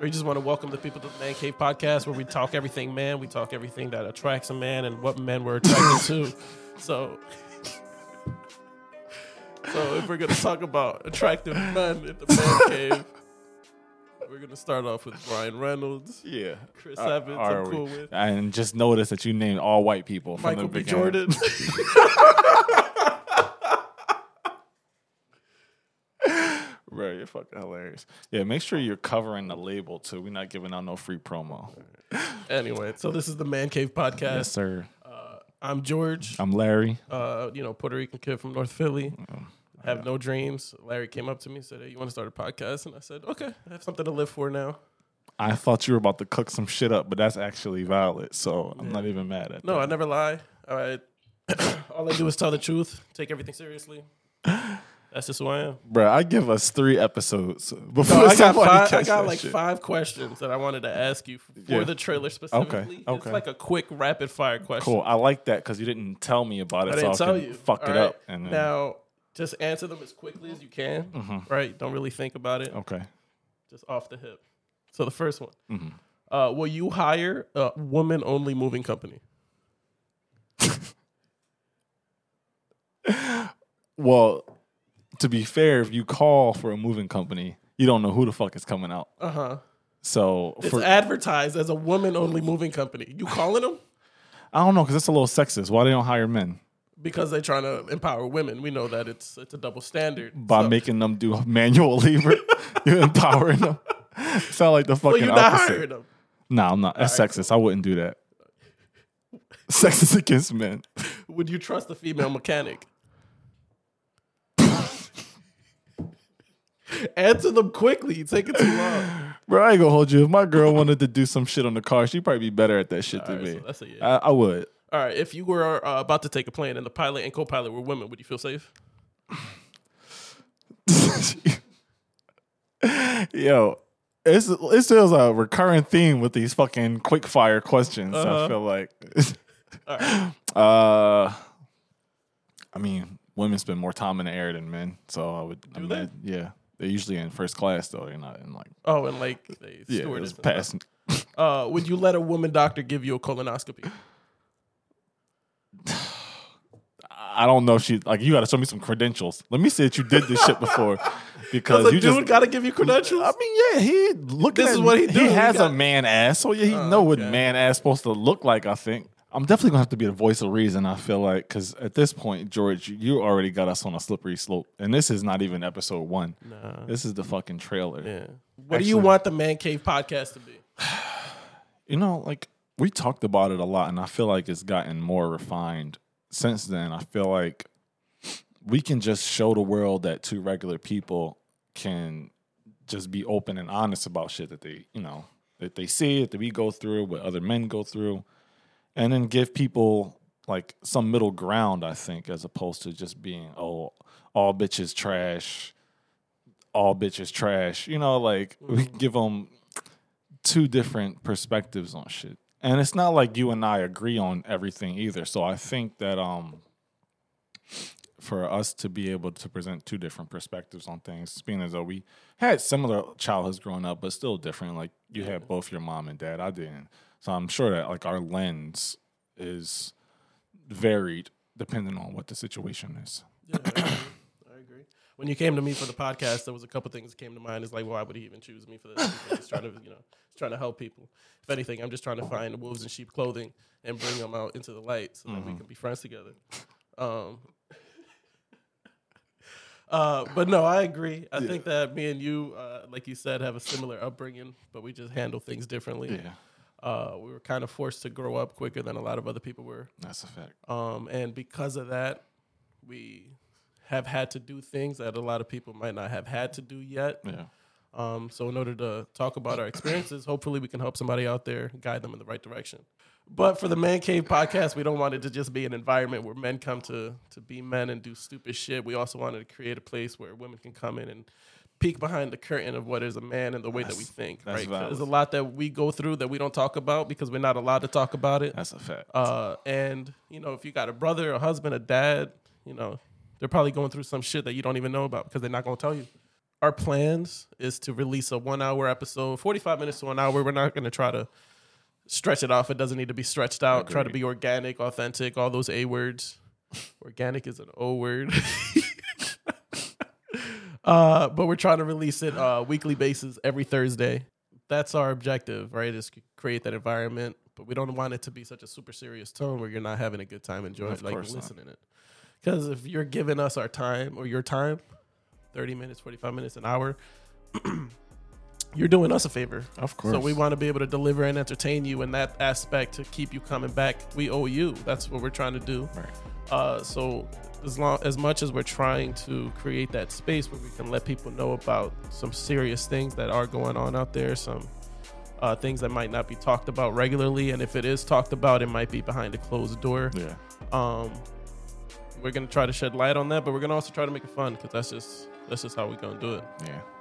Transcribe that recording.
We just want to welcome the people to the Man Cave podcast, where we talk everything man. We talk everything that attracts a man and what men we're attracted to. So if we're going to talk about attractive men in the Man Cave, we're going to start off with Ryan Reynolds. Yeah. Chris Evans, I'm cool with. And just notice that you named all white people. Michael B. Jordan. Bro, you're fucking hilarious. Yeah, make sure you're covering the label, too. We're not giving out no free promo. Anyway, so this is the Man Cave podcast. Yes, sir. I'm George. I'm Larry. Puerto Rican kid from North Philly. Have no dreams. Larry came up to me and said, "Hey, you want to start a podcast?" And I said, "Okay, I have something to live for now." I thought you were about to cook some shit up, but that's actually valid, so I'm not even mad at that. No, I never lie. All right. All I do is tell the truth, take everything seriously. That's just who I am. Bro, I give us 3 episodes before I got 5 questions that I wanted to ask you for the trailer specifically. Okay. It's like a quick rapid fire question. Cool. I like that because you didn't tell me about it. I didn't tell you. Fuck it up. And then... Now, just answer them as quickly as you can. Mm-hmm. Right? Don't really think about it. Okay. Just off the hip. So the first one. Mm-hmm. Will you hire a woman-only moving company? Well... To be fair, if you call for a moving company, you don't know who the fuck is coming out. Uh-huh. So it's advertised as a woman-only moving company. You calling them? I don't know, because it's a little sexist. Why they don't hire men? Because they're trying to empower women. We know that it's a double standard. By making them do manual labor, you're empowering them. Sound like the fucking opposite. Well, you're not hiring them. No, I'm not. That's sexist. I wouldn't do that. Sexist against men. Would you trust a female mechanic? Answer them quickly. You take it too long. Bro, I ain't gonna hold you. If my girl wanted to do some shit on the car, she'd probably be better at that shit than me. So that's a yeah. I would. All right. If you were about to take a plane and the pilot and co-pilot were women, would you feel safe? Yo, it's still a recurring theme with these fucking quick fire questions. Uh-huh. I feel like. All right. I mean, women spend more time in the air than men, so I would. Yeah. They're usually in first class, though. They're not in like... Oh, and like... Stewardess it's passing. Would you let a woman doctor give you a colonoscopy? I don't know if she... Like, you got to show me some credentials. Let me see that you did this shit before. Because you just... got to give you credentials? I mean, yeah, he... This is what he does. He has a man ass, so yeah, he know what man ass supposed to look like, I think. I'm definitely going to have to be the voice of reason, I feel like, because at this point, George, you already got us on a slippery slope. And this is not even episode 1. Nah. This is the fucking trailer. Yeah. What do you want the Man Cave podcast to be? We talked about it a lot, and I feel like it's gotten more refined since then. I feel like we can just show the world that 2 regular people can just be open and honest about shit that they, that they see, that we go through, what other men go through. And then give people, like, some middle ground, I think, as opposed to just being, oh, all bitches trash. We give them 2 different perspectives on shit. And it's not like you and I agree on everything either. So I think that for us to be able to present 2 different perspectives on things, being as though we had similar childhoods growing up, but still different. Like, you had both your mom and dad. I didn't. So I'm sure that like our lens is varied depending on what the situation is. Yeah, I agree. When you came to me for the podcast, there was a couple things that came to mind. It's like, why would he even choose me for this? He's trying to help people. If anything, I'm just trying to find the wolves in sheep clothing and bring them out into the light so that we can be friends together. But no, I agree. I think that me and you, like you said, have a similar upbringing, but we just handle things differently. Yeah. We were kind of forced to grow up quicker than a lot of other people were. That's a fact. And because of that, we have had to do things that a lot of people might not have had to do yet. Yeah. So in order to talk about our experiences, hopefully we can help somebody out there, guide them in the right direction. But for the Man Cave podcast, we don't want it to just be an environment where men come to be men and do stupid shit. We also wanted to create a place where women can come in and peek behind the curtain of what is a man and the way that we think, right? There's a lot that we go through that we don't talk about because we're not allowed to talk about it. That's a fact. And, if you got a brother, a husband, a dad, they're probably going through some shit that you don't even know about because they're not going to tell you. our plans is to release a 1 hour episode, 45 minutes to an hour. We're not going to try to stretch it off. It doesn't need to be stretched out. Agreed. Try to be organic, authentic, all those A words. Organic is an O word. But we're trying to release it weekly basis every Thursday. That's our objective, right? Is create that environment. But we don't want it to be such a super serious tone where you're not having a good time enjoying it, like listening to it. Because if you're giving us our time or your time, 30 minutes, 45 minutes, an hour, you're doing us a favor. Of course. So we want to be able to deliver and entertain you in that aspect to keep you coming back. We owe you. That's what we're trying to do. Right. So as much as we're trying to create that space where we can let people know about some serious things that are going on out there, some things that might not be talked about regularly. And if it is talked about, it might be behind a closed door. Yeah. We're going to try to shed light on that, but we're going to also try to make it fun because that's just how we're going to do it. Yeah.